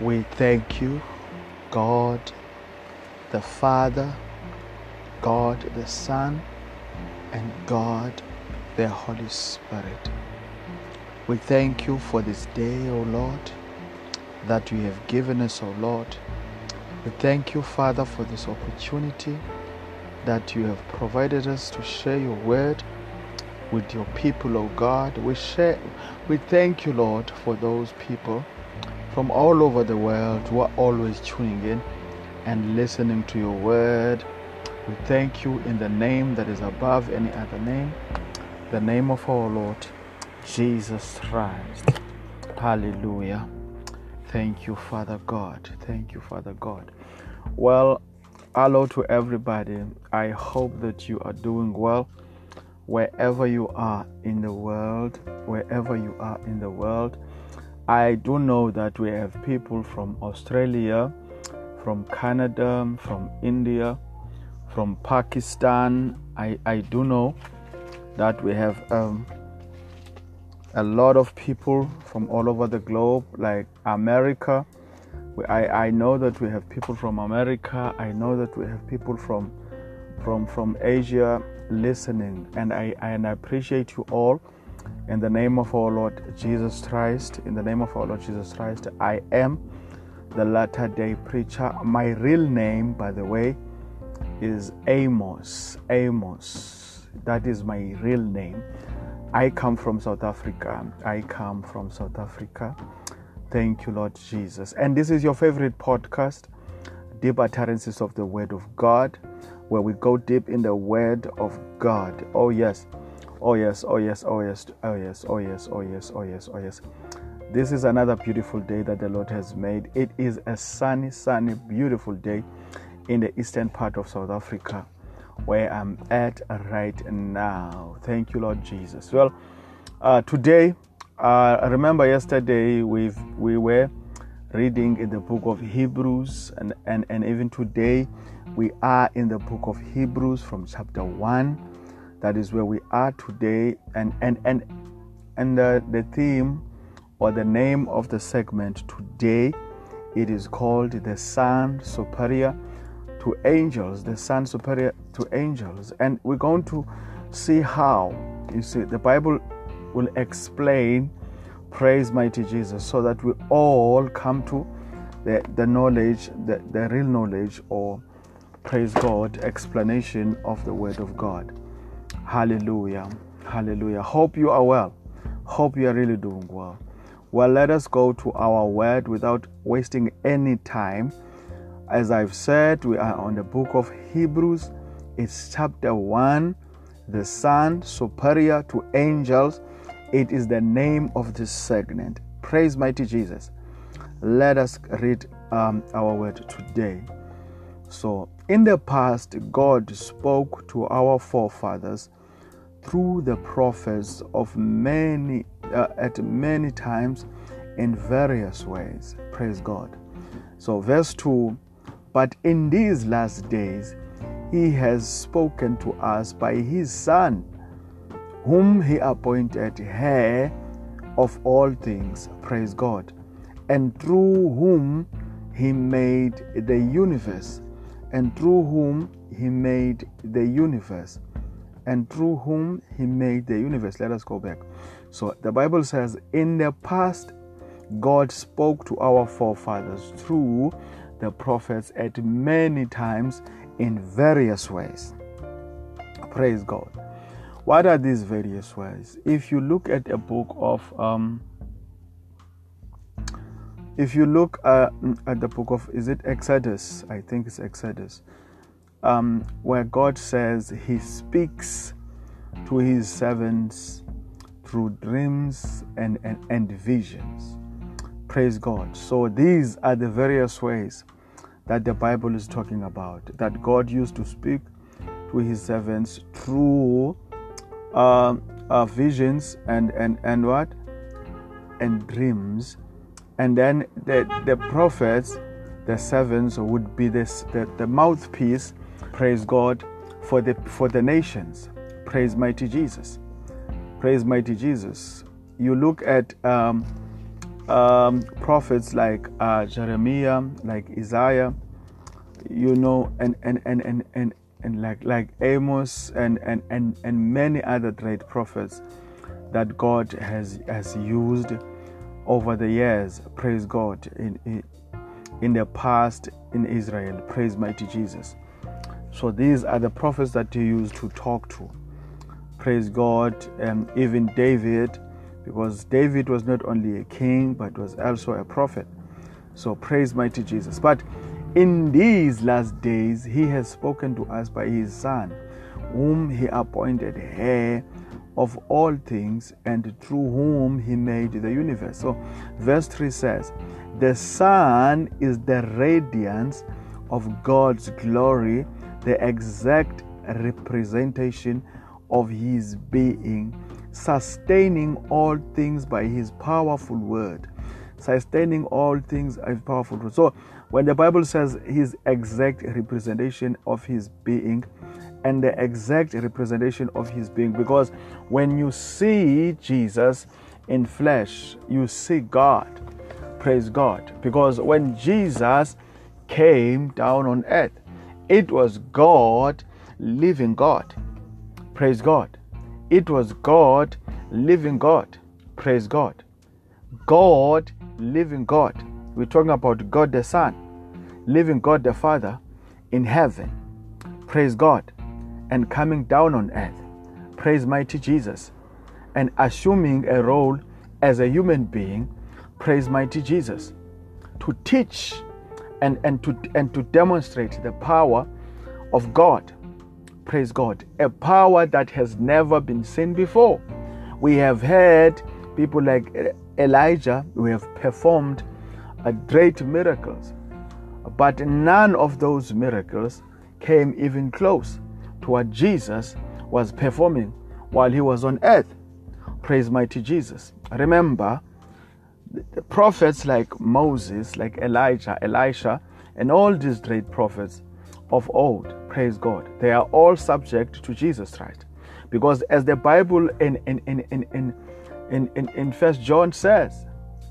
we thank you, God the Father, God the Son, and God the Holy Spirit. We thank you for this day, O Lord, that you have given us, O Lord. We thank you, Father, for this opportunity that you have provided us to share your word with your people, O God. We thank you, Lord, for those people from all over the world who are always tuning in and listening to your word. We thank you in the name that is above any other name, the name of our Lord Jesus Christ. Hallelujah. Thank you, Father God. Thank you, Father God. Well, hello to everybody. I hope that you are doing well wherever you are in the world, wherever you are in the world. I do know that we have people from Australia, from Canada, from India, from Pakistan. I do know that we have a lot of people from all over the globe, like America. I know that we have people from America. I know that we have people from Asia listening, and I appreciate you all. In the name of our Lord Jesus Christ, in the name of our Lord Jesus Christ, I am the Latter-day Preacher. My real name, by the way, is Amos. Amos. That is my real name. I come from South Africa. I come from South Africa. Thank you, Lord Jesus. And this is your favorite podcast, Deep Utterances of the Word of God, where we go deep in the Word of God. Oh, yes. Oh, yes. Oh, yes. Oh, yes. Oh, yes. Oh, yes. Oh, yes. Oh, yes. Oh, yes. This is another beautiful day that the Lord has made. It is a sunny, sunny, beautiful day in the eastern part of South Africa, where I'm at right now. Thank you, Lord Jesus. Well, today, remember yesterday we were reading in the book of Hebrews, and even today we are in the book of Hebrews from chapter 1. That is where we are today, and the theme or the name of the segment today, it is called the Son Superior to Angels, the Son Superior to Angels. And we're going to see how, you see, the Bible will explain, praise mighty Jesus, so that we all come to the knowledge, the real knowledge, or praise God, explanation of the Word of God. Hallelujah. Hallelujah. Hope you are well. Hope you are really doing well. Well, let us go to our word without wasting any time. As I've said, we are on the book of Hebrews. It's chapter 1, the Son Superior to Angels. It is the name of this segment. Praise mighty Jesus. Let us read our word today. So, in the past, God spoke to our forefathers through the prophets of many times in various ways. Praise God. So, verse 2. But in these last days, he has spoken to us by his Son, whom he appointed heir of all things, praise God, and through whom he made the universe, and through whom he made the universe, and through whom he made the universe. Let us go back. So the Bible says, in the past, God spoke to our forefathers through the prophets at many times in various ways. Praise God. What are these various ways? If you look at a book of, if you look at the book of, is it Exodus? I think it's Exodus, where God says he speaks to his servants through dreams and visions. Praise God. So these are the various ways that the Bible is talking about, that God used to speak to his servants through visions and what? And dreams. And then the prophets, the servants, would be the mouthpiece, praise God, for the nations. Praise mighty Jesus. Praise mighty Jesus. You look at prophets like Jeremiah, like Isaiah, you know, and like Amos and many other great prophets that God has used over the years. Praise God in the past in Israel. Praise mighty Jesus. So these are the prophets that He used to talk to. Praise God. And even David, because David was not only a king but was also a prophet. So praise mighty Jesus. But in these last days, He has spoken to us by His Son, whom He appointed heir of all things, and through whom He made the universe. So verse 3 says, the Son is the radiance of God's glory, the exact representation of His being, sustaining all things by His powerful word. Sustaining all things by His powerful word. So when the Bible says His exact representation of His being, and the exact representation of His being, because when you see Jesus in flesh, you see God. Praise God. Because when Jesus came down on earth, it was God, living God. Praise God. It was God, living God. Praise God. God, living God. We're talking about God the Son, living God the Father in heaven. Praise God. And coming down on earth. Praise mighty Jesus. And assuming a role as a human being. Praise mighty Jesus. To teach and to demonstrate the power of God. Praise God. A power that has never been seen before. We have heard people like Elijah who have performed great miracles, but none of those miracles came even close to what Jesus was performing while He was on earth. Praise mighty Jesus. Remember, the prophets like Moses, like Elijah, Elisha, and all these great prophets of old, praise God, they are all subject to Jesus Christ. Because as the Bible in 1 John says,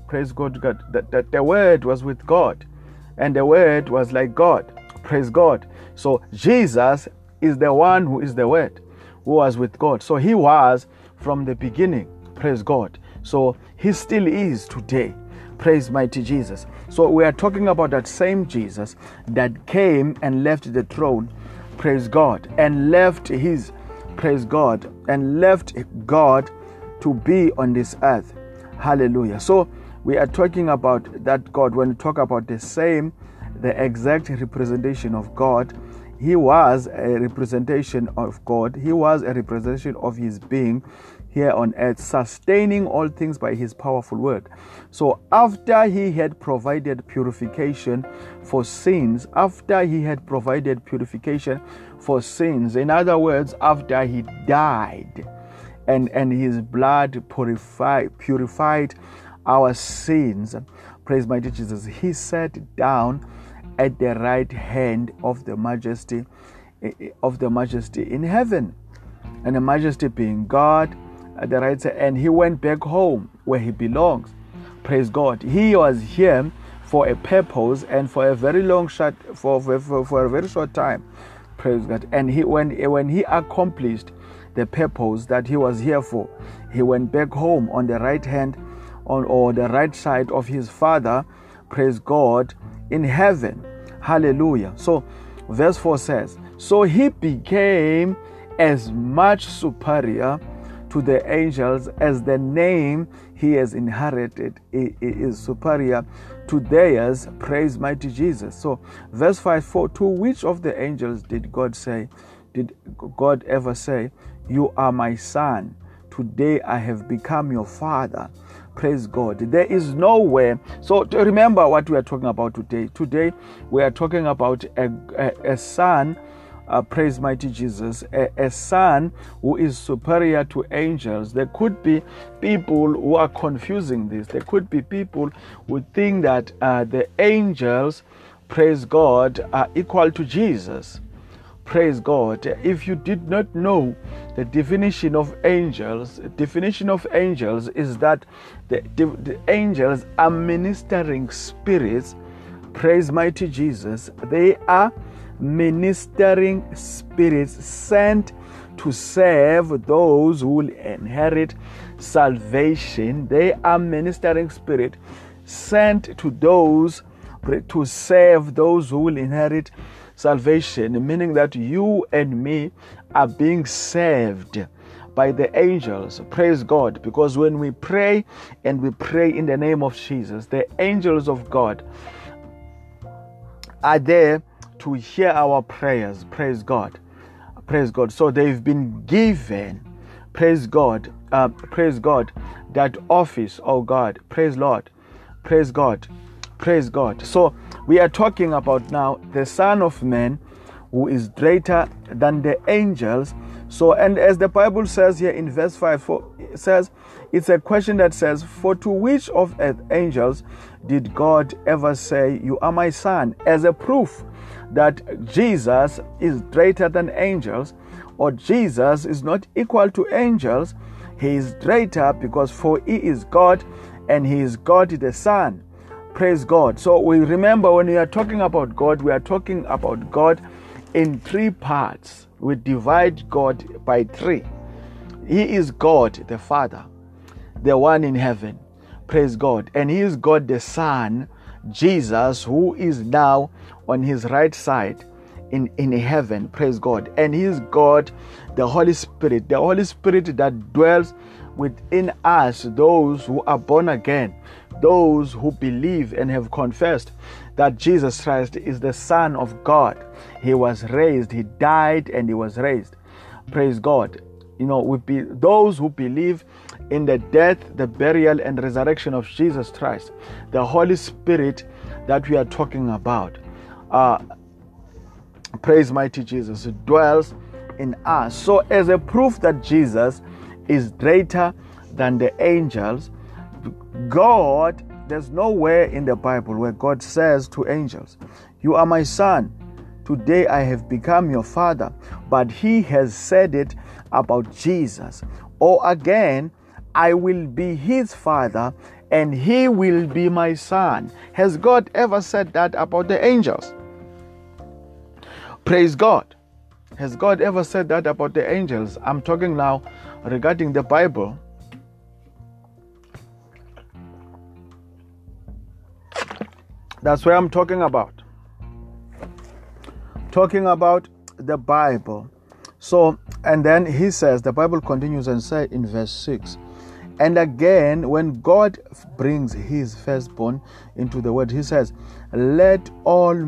praise God, that the Word was with God, and the Word was like God. Praise God. So Jesus is the one who is the Word, who was with God. So He was from the beginning. Praise God. So He still is today. Praise mighty Jesus. So we are talking about that same Jesus that came and left the throne. Praise God. And left His, praise God, and left God to be on this earth. Hallelujah. So we are talking about that God. When we talk about the exact representation of God, He was a representation of God. He was a representation of His being here on earth, sustaining all things by His powerful word. So after He had provided purification for sins, in other words, after He died and His blood purified our sins, praise mighty Jesus, He sat down at the right hand of the majesty in heaven, and the majesty being God at the right hand, and He went back home where He belongs. Praise God. He was here for a purpose, and for a very short time. Praise God. And He, when He accomplished the purpose that He was here for, He went back home on the right hand or the right side of His Father. Praise God, in heaven. Hallelujah. So verse 4 says, so He became as much superior to the angels as the name He has inherited is superior to theirs. Praise mighty Jesus. So verse 5:4, to which of the angels did God ever say, you are my son, today I have become your father? Praise God. There is nowhere. So remember what we are talking about today. Today we are talking about a son. Praise mighty Jesus. A son who is superior to angels. There could be people who are confusing this. There could be people who think that the angels, praise God, are equal to Jesus. Praise God. If you did not know the definition of angels, is that the angels are ministering spirits. Praise mighty Jesus. They are ministering spirits sent to serve those who will inherit salvation. They are ministering spirits sent to those to serve those who will inherit salvation, meaning that you and me are being served by the angels. Praise God, because when we pray and we pray in the name of Jesus, the angels of God are there to hear our prayers. Praise God. Praise God. So they've been given, praise God, that office, oh God. Praise Lord. Praise God. Praise God. So we are talking about now the Son of Man, who is greater than the angels. So, and as the Bible says here in verse 5, it says, it's a question that says, for to which of the angels did God ever say, you are my son? As a proof that Jesus is greater than angels, or Jesus is not equal to angels, he is greater, because for he is God, and he is God the Son. Praise God. So we remember, when we are talking about God, we are talking about God in three parts. We divide God by three. He is God the Father, the one in heaven. Praise God. And he is God the Son, Jesus, who is now on his right side in heaven. Praise God. And he is God the Holy Spirit, the Holy Spirit that dwells within us, those who are born again, those who believe and have confessed that Jesus Christ is the Son of God. He was raised, he died, and he was raised. Praise God. You know, those who believe in the death, the burial, and resurrection of Jesus Christ, the Holy Spirit that we are talking about, praise mighty Jesus, it dwells in us. So as a proof that Jesus is greater than the angels, God, there's nowhere in the Bible where God says to angels, you are my son, today I have become your father. But he has said it about Jesus. Or again, I will be his father and he will be my son. Has God ever said that about the angels? Praise God. Has God ever said that about the angels? I'm talking now regarding the Bible. That's what I'm talking about. Talking about the Bible. So, and then he says, the Bible continues and says in verse 6, and again, when God brings his firstborn into the world, he says, let all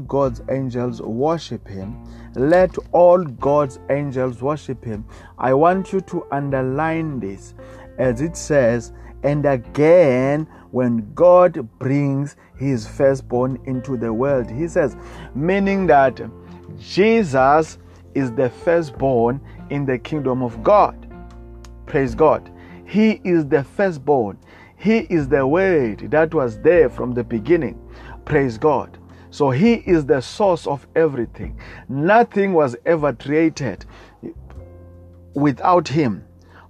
God's angels worship him. Let all God's angels worship him. I want you to underline this, as it says, and again, when God brings his firstborn into the world, he says, meaning that Jesus is the firstborn in the kingdom of God. Praise God. He is the firstborn. He is the word that was there from the beginning. Praise God. So he is the source of everything. Nothing was ever created without him.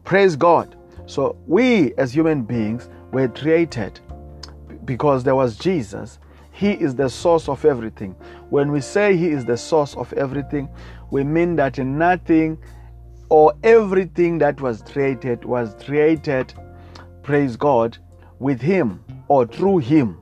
Praise God. So we as human beings were created because there was Jesus. He is the source of everything. When we say he is the source of everything, we mean that nothing or everything that was created, praise God, with him or through him,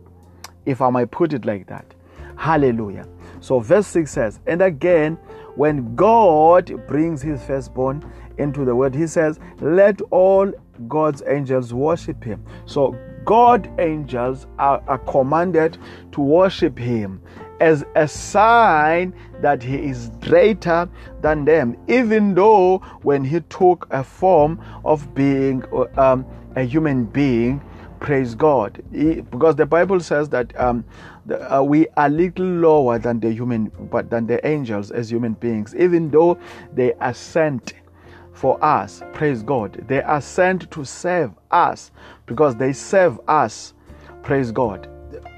if I might put it like that. Hallelujah. So verse 6 says, and again, when God brings his firstborn into the world, he says, let all God's angels worship him. So God angels are commanded to worship him as a sign that he is greater than them, even though when he took a form of being a human being. Praise God. Because the Bible says that we are little lower than the angels as human beings, even though they are sent for us. Praise God. They are sent to serve us, because they serve us. Praise God.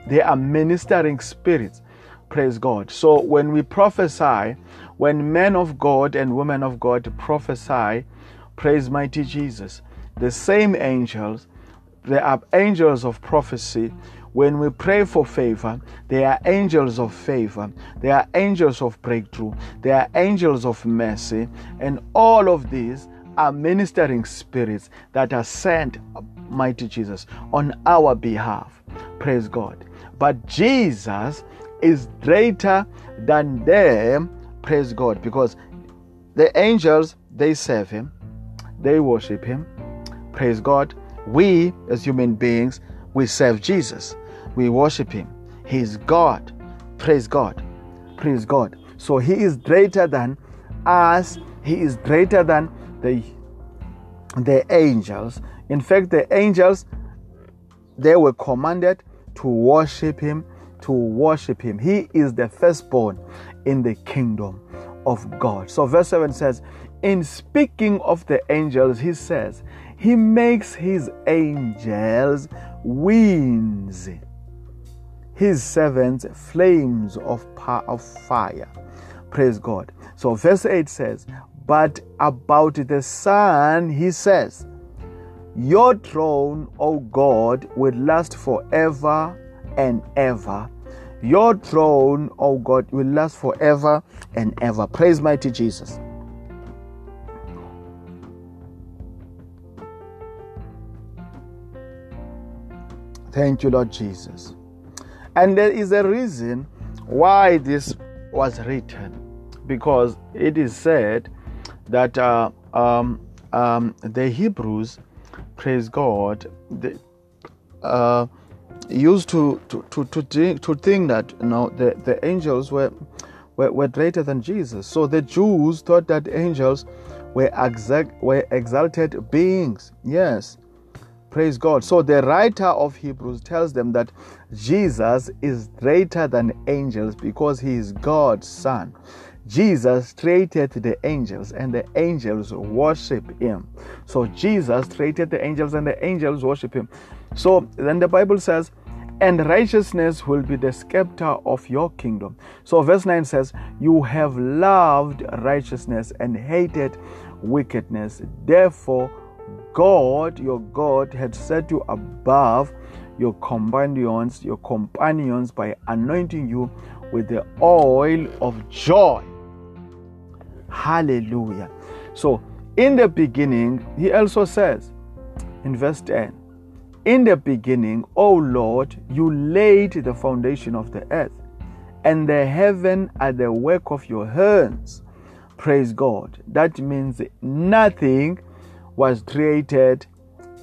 They are ministering spirits Praise God. So when we prophesy, when men of God and women of God prophesy, praise mighty Jesus, the same angels, they are angels of prophecy. When we pray for favor, they are angels of favor. They are angels of breakthrough. They are angels of mercy. And all of these are ministering spirits that are sent, mighty Jesus, on our behalf. Praise God. But Jesus is greater than them. Praise God. Because the angels, they serve him. They worship him. Praise God. We, as human beings, we serve Jesus. We worship him. He is God. Praise God. Praise God. So he is greater than us. He is greater than the angels. In fact, the angels, they were commanded to worship him. To worship him. He is the firstborn in the kingdom of God. So verse 7 says, in speaking of the angels, he says, he makes his angels winds, his servants flames of fire. Praise God. So verse 8 says, but about the Son, he says, your throne, O God, will last forever and ever. Your throne, O God, will last forever and ever. Praise mighty Jesus. Thank you, Lord Jesus. And there is a reason why this was written, because it is said that the Hebrews, praise God, they used to think that, you know, the angels were greater than Jesus. So the Jews thought that angels were exalted beings. Yes. Praise God. So the writer of Hebrews tells them that Jesus is greater than angels because he is God's Son. Jesus created the angels and the angels worship him. So Jesus created the angels and the angels worship him. So then the Bible says, and righteousness will be the scepter of your kingdom. So verse 9 says, you have loved righteousness and hated wickedness. Therefore, God, your God, had set you above your companions by anointing you with the oil of joy. Hallelujah. So, in the beginning, he also says, in verse 10, in the beginning, O Lord, you laid the foundation of the earth, and the heaven are the work of your hands. Praise God. That means nothing was created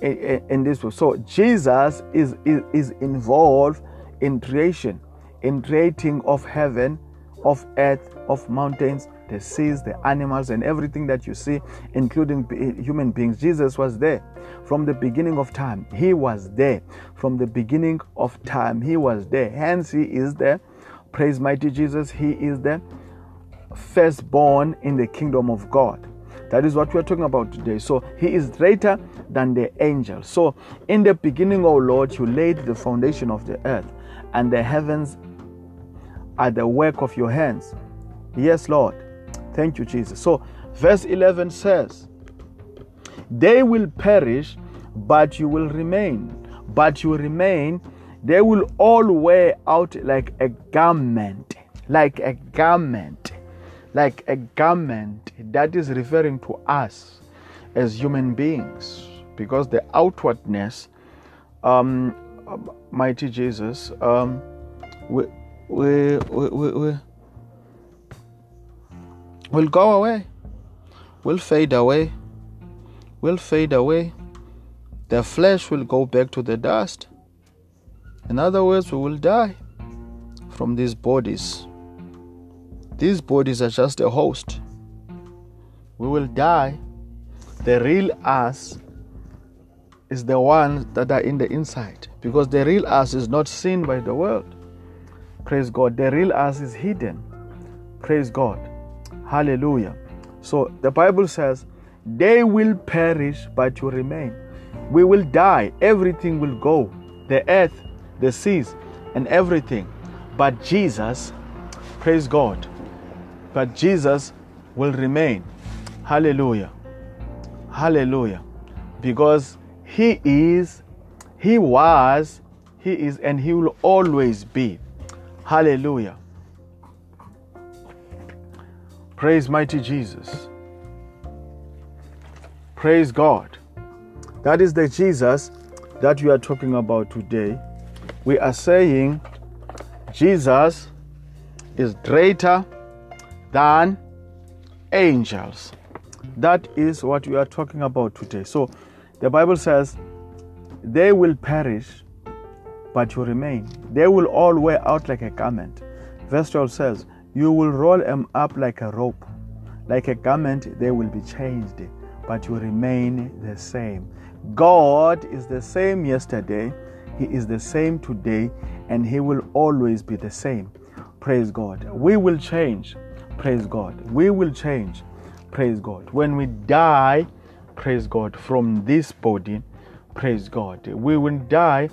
in this world. So Jesus is involved in creation, in creating of heaven, of earth, of mountains, the seas, the animals, and everything that you see, including human beings. Jesus was there from the beginning of time. He was there from the beginning of time. He was there. Hence, he is there. Praise mighty Jesus. He is the firstborn in the kingdom of God. That is what we are talking about today. So he is greater than the angels. So in the beginning, O Lord, you laid the foundation of the earth, and the heavens are the work of your hands. Yes, Lord. Thank you, Jesus. So verse 11 says, they will perish, but you will remain. But you remain. They will all wear out like a garment. Like a garment. Like a garment. That is referring to us as human beings, because the outwardness, mighty Jesus, will go away, will fade away, will fade away. The flesh will go back to the dust. In other words, we will die from these bodies. These bodies are just a host. We will die. The real us is the ones that are in the inside, because the real us is not seen by the world. Praise God. The real us is hidden. Praise God. Hallelujah. So the Bible says, they will perish, but you remain. We will die. Everything will go. The earth, the seas, and everything. But Jesus Praise God. But Jesus will remain. Hallelujah. Hallelujah. Because He is, He was, He is, and He will always be. Hallelujah. Praise mighty Jesus. Praise God. That is the Jesus that we are talking about today. We are saying Jesus is greater than angels. That is what we are talking about today. So the Bible says, they will perish, but you remain. They will all wear out like a garment. Verse 12 says, you will roll them up like a rope. Like a garment, they will be changed, but you remain the same. God is the same yesterday. He is the same today, and He will always be the same. Praise God. We will change. Praise God. We will change. Praise God. When we die, praise God, from this body, praise God, we will die.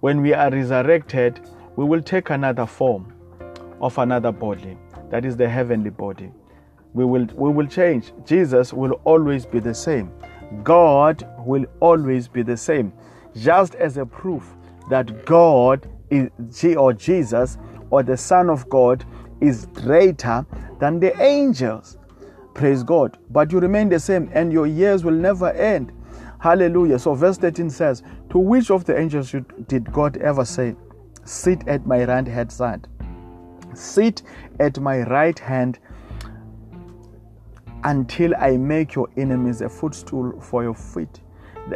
When we are resurrected, we will take another form of another body. That is the heavenly body. We will change. Jesus will always be the same. God will always be the same. Just as a proof that God is, or Jesus or the Son of God is greater than the angels. Praise God. But you remain the same, and your years will never end. Hallelujah. So verse 13 says, to which of the angels did God ever say, sit at my right hand side? Sit at my right hand until I make your enemies a footstool for your feet.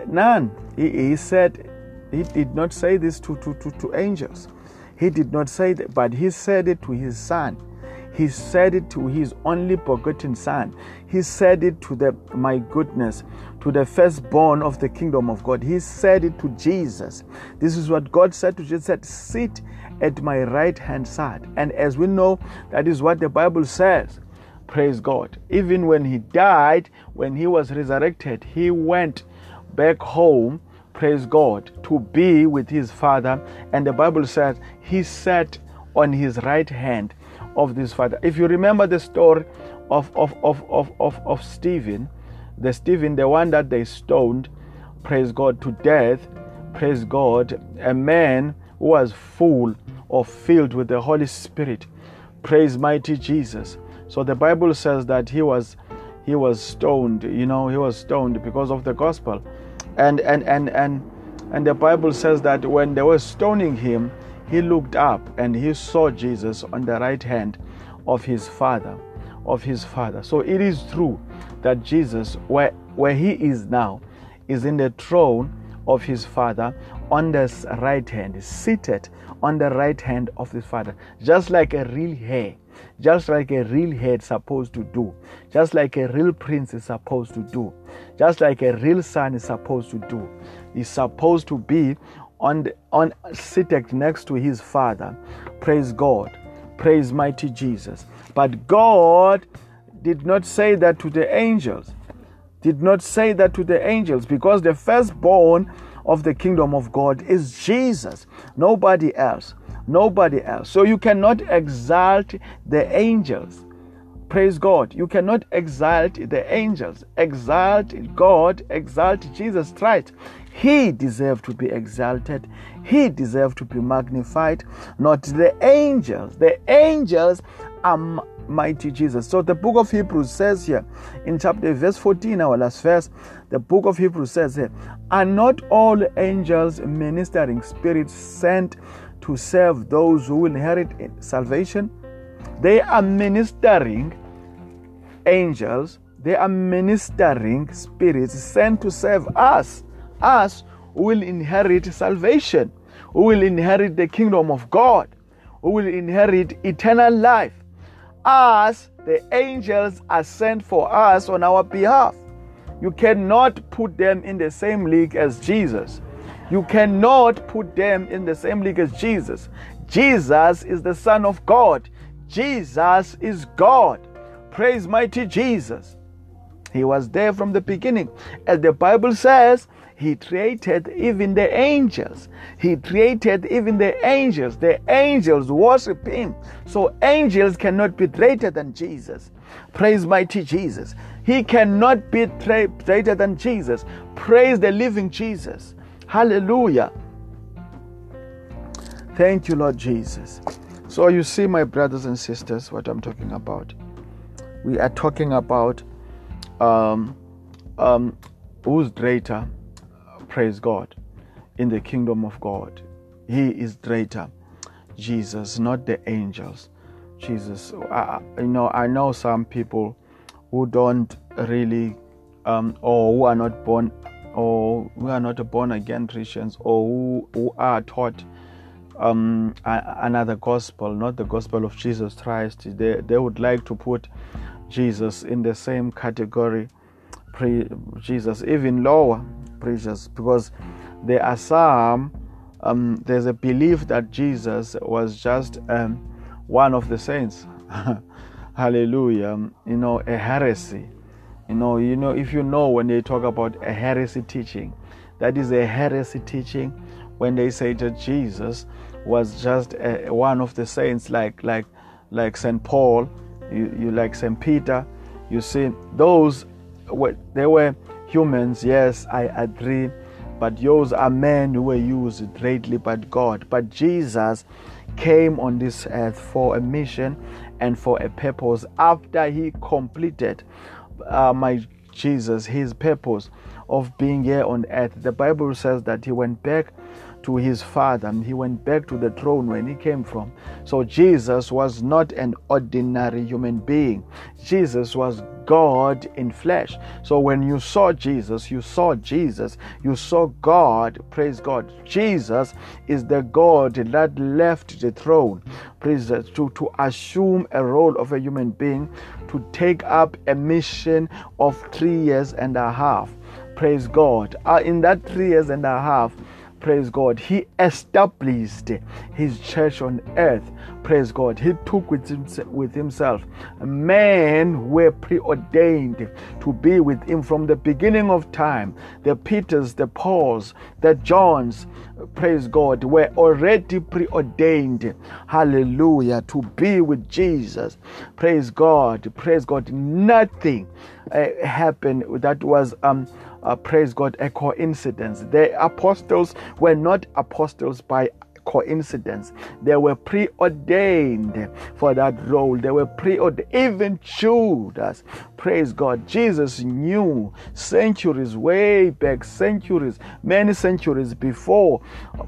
None. He said, He did not say this to angels. He did not say that, but He said it to His Son. He said it to His only begotten Son. He said it to the, my goodness, to the firstborn of the kingdom of God. He said it to Jesus. This is what God said to Jesus. He said, sit at my right hand side. And as we know, that is what the Bible says. Praise God. Even when He died, when He was resurrected, He went back home, praise God, to be with His Father. And the Bible says He sat on His right hand of this Father. If you remember the story of Stephen, the one that they stoned, praise God, to death, praise God, a man who was full or filled with the Holy Spirit. Praise mighty Jesus. So the Bible says that he was stoned, you know, he was stoned because of the gospel. And the Bible says that when they were stoning him, he looked up and he saw Jesus on the right hand of His Father, So it is true that Jesus, where He is now, is in the throne of His Father, on the right hand, seated on the right hand of His Father, just like a real heir. Just like a real head supposed to do. Just like a real prince is supposed to do. Just like a real son is supposed to do. He's supposed to be on seated next to his Father. Praise God. Praise mighty Jesus. But God did not say that to the angels. Did not say that to the angels, because the firstborn of the kingdom of God is Jesus. Nobody else. Nobody else. So you cannot exalt the angels. Praise God. You cannot exalt the angels. Exalt God. Exalt Jesus Christ. He deserved to be exalted. He deserved to be magnified. Not the angels. The angels are mighty Jesus. So the book of Hebrews says here, in chapter verse 14, our last verse, the book of Hebrews says here, are not all angels ministering spirits sent to serve those who inherit salvation? They are ministering angels. They are ministering spirits sent to serve us. Us who will inherit salvation. Who will inherit the kingdom of God. Who will inherit eternal life. Us, the angels, are sent for us on our behalf. You cannot put them in the same league as Jesus. You cannot put them in the same league as Jesus. Jesus is the Son of God. Jesus is God. Praise mighty Jesus. He was there from the beginning. As the Bible says, He created even the angels. He created even the angels. The angels worship him. So angels cannot be greater than Jesus. Praise mighty Jesus. He cannot be greater than Jesus. Praise the living Jesus. Hallelujah. Thank you, Lord Jesus. So you see, my brothers and sisters, what I'm talking about. We are talking about who's greater. Praise God. In the kingdom of God, he is greater. Jesus, not the angels. Jesus, I know some people who don't really, or who are not born, or who are not born again Christians, or who are taught another gospel, not the gospel of Jesus Christ. They would like to put Jesus in the same category, Jesus even lower. Preachers, because there are some, there's a belief that Jesus was just one of the saints. Hallelujah. A heresy. If you know, when they talk about a heresy teaching, that is a heresy teaching when they say that Jesus was just one of the saints, like St. Paul, you like St. Peter. You see, those, they were humans, yes, I agree, but yours are men who were used greatly by God. But Jesus came on this earth for a mission and for a purpose. After he completed his purpose of being here on earth, the Bible says that he went back to his father, and he went back to the throne when he came from. So Jesus was not an ordinary human being. Jesus was God in flesh. So when you saw Jesus, you saw God. Praise God. Jesus is the God that left the throne, praise God, to assume a role of a human being, to take up a mission of 3.5 years. Praise God. In that 3.5 years, praise God, he established his church on earth. Praise God, he took with himself men who were preordained to be with him from the beginning of time. The Peters, the Pauls, the Johns, praise God, were already preordained, hallelujah, to be with Jesus. Praise God, nothing happened that was praise God, a coincidence. The apostles were not apostles by coincidence. They were preordained for that role. They were preordained. Even Judas, praise God, Jesus knew centuries way back, many centuries before,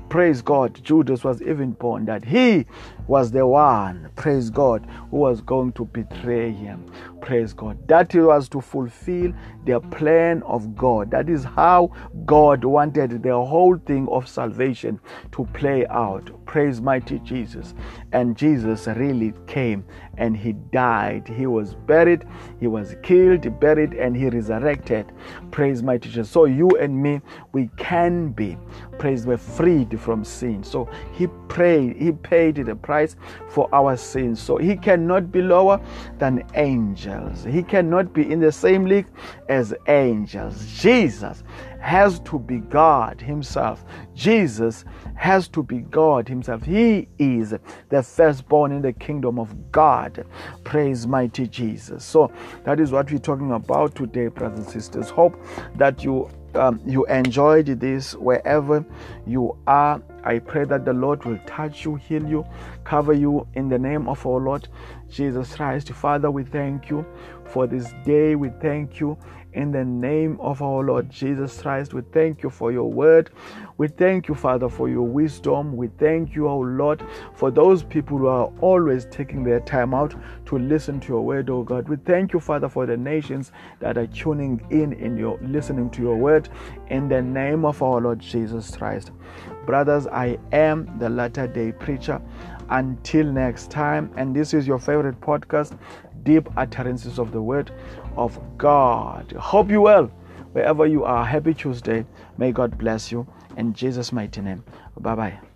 praise God, Judas was even born, that he was the one, praise God, who was going to betray him. Praise God. That he was to fulfill the plan of God. That is how God wanted the whole thing of salvation to play out. Praise mighty Jesus. And Jesus really came and he died. He was buried. He was killed, buried, and he resurrected. Praise mighty Jesus. So you and me, we can be, praise, we're freed from sin. So he paid the price for our sins. So he cannot be lower than angels. He cannot be in the same league as angels. Jesus has to be God himself. He is the firstborn in the kingdom of God. Praise mighty Jesus. So that is what we're talking about today, brothers and sisters. Hope that you enjoyed this wherever you are. I pray that the Lord will touch you, heal you, cover you in the name of our Lord Jesus Christ. Father, we thank you for this day. We thank you in the name of our Lord Jesus Christ. We thank you for your word. We thank you, Father, for your wisdom. We thank you, O Lord, for those people who are always taking their time out to listen to your word, O God. We thank you, Father, for the nations that are tuning in your listening to your word in the name of our Lord Jesus Christ. Brothers, I am the latter-day preacher. Until next time, and this is your favorite podcast, Deep Utterances of the Word of God. Hope you well, wherever you are. Happy Tuesday. May God bless you in Jesus' mighty name. Bye-bye.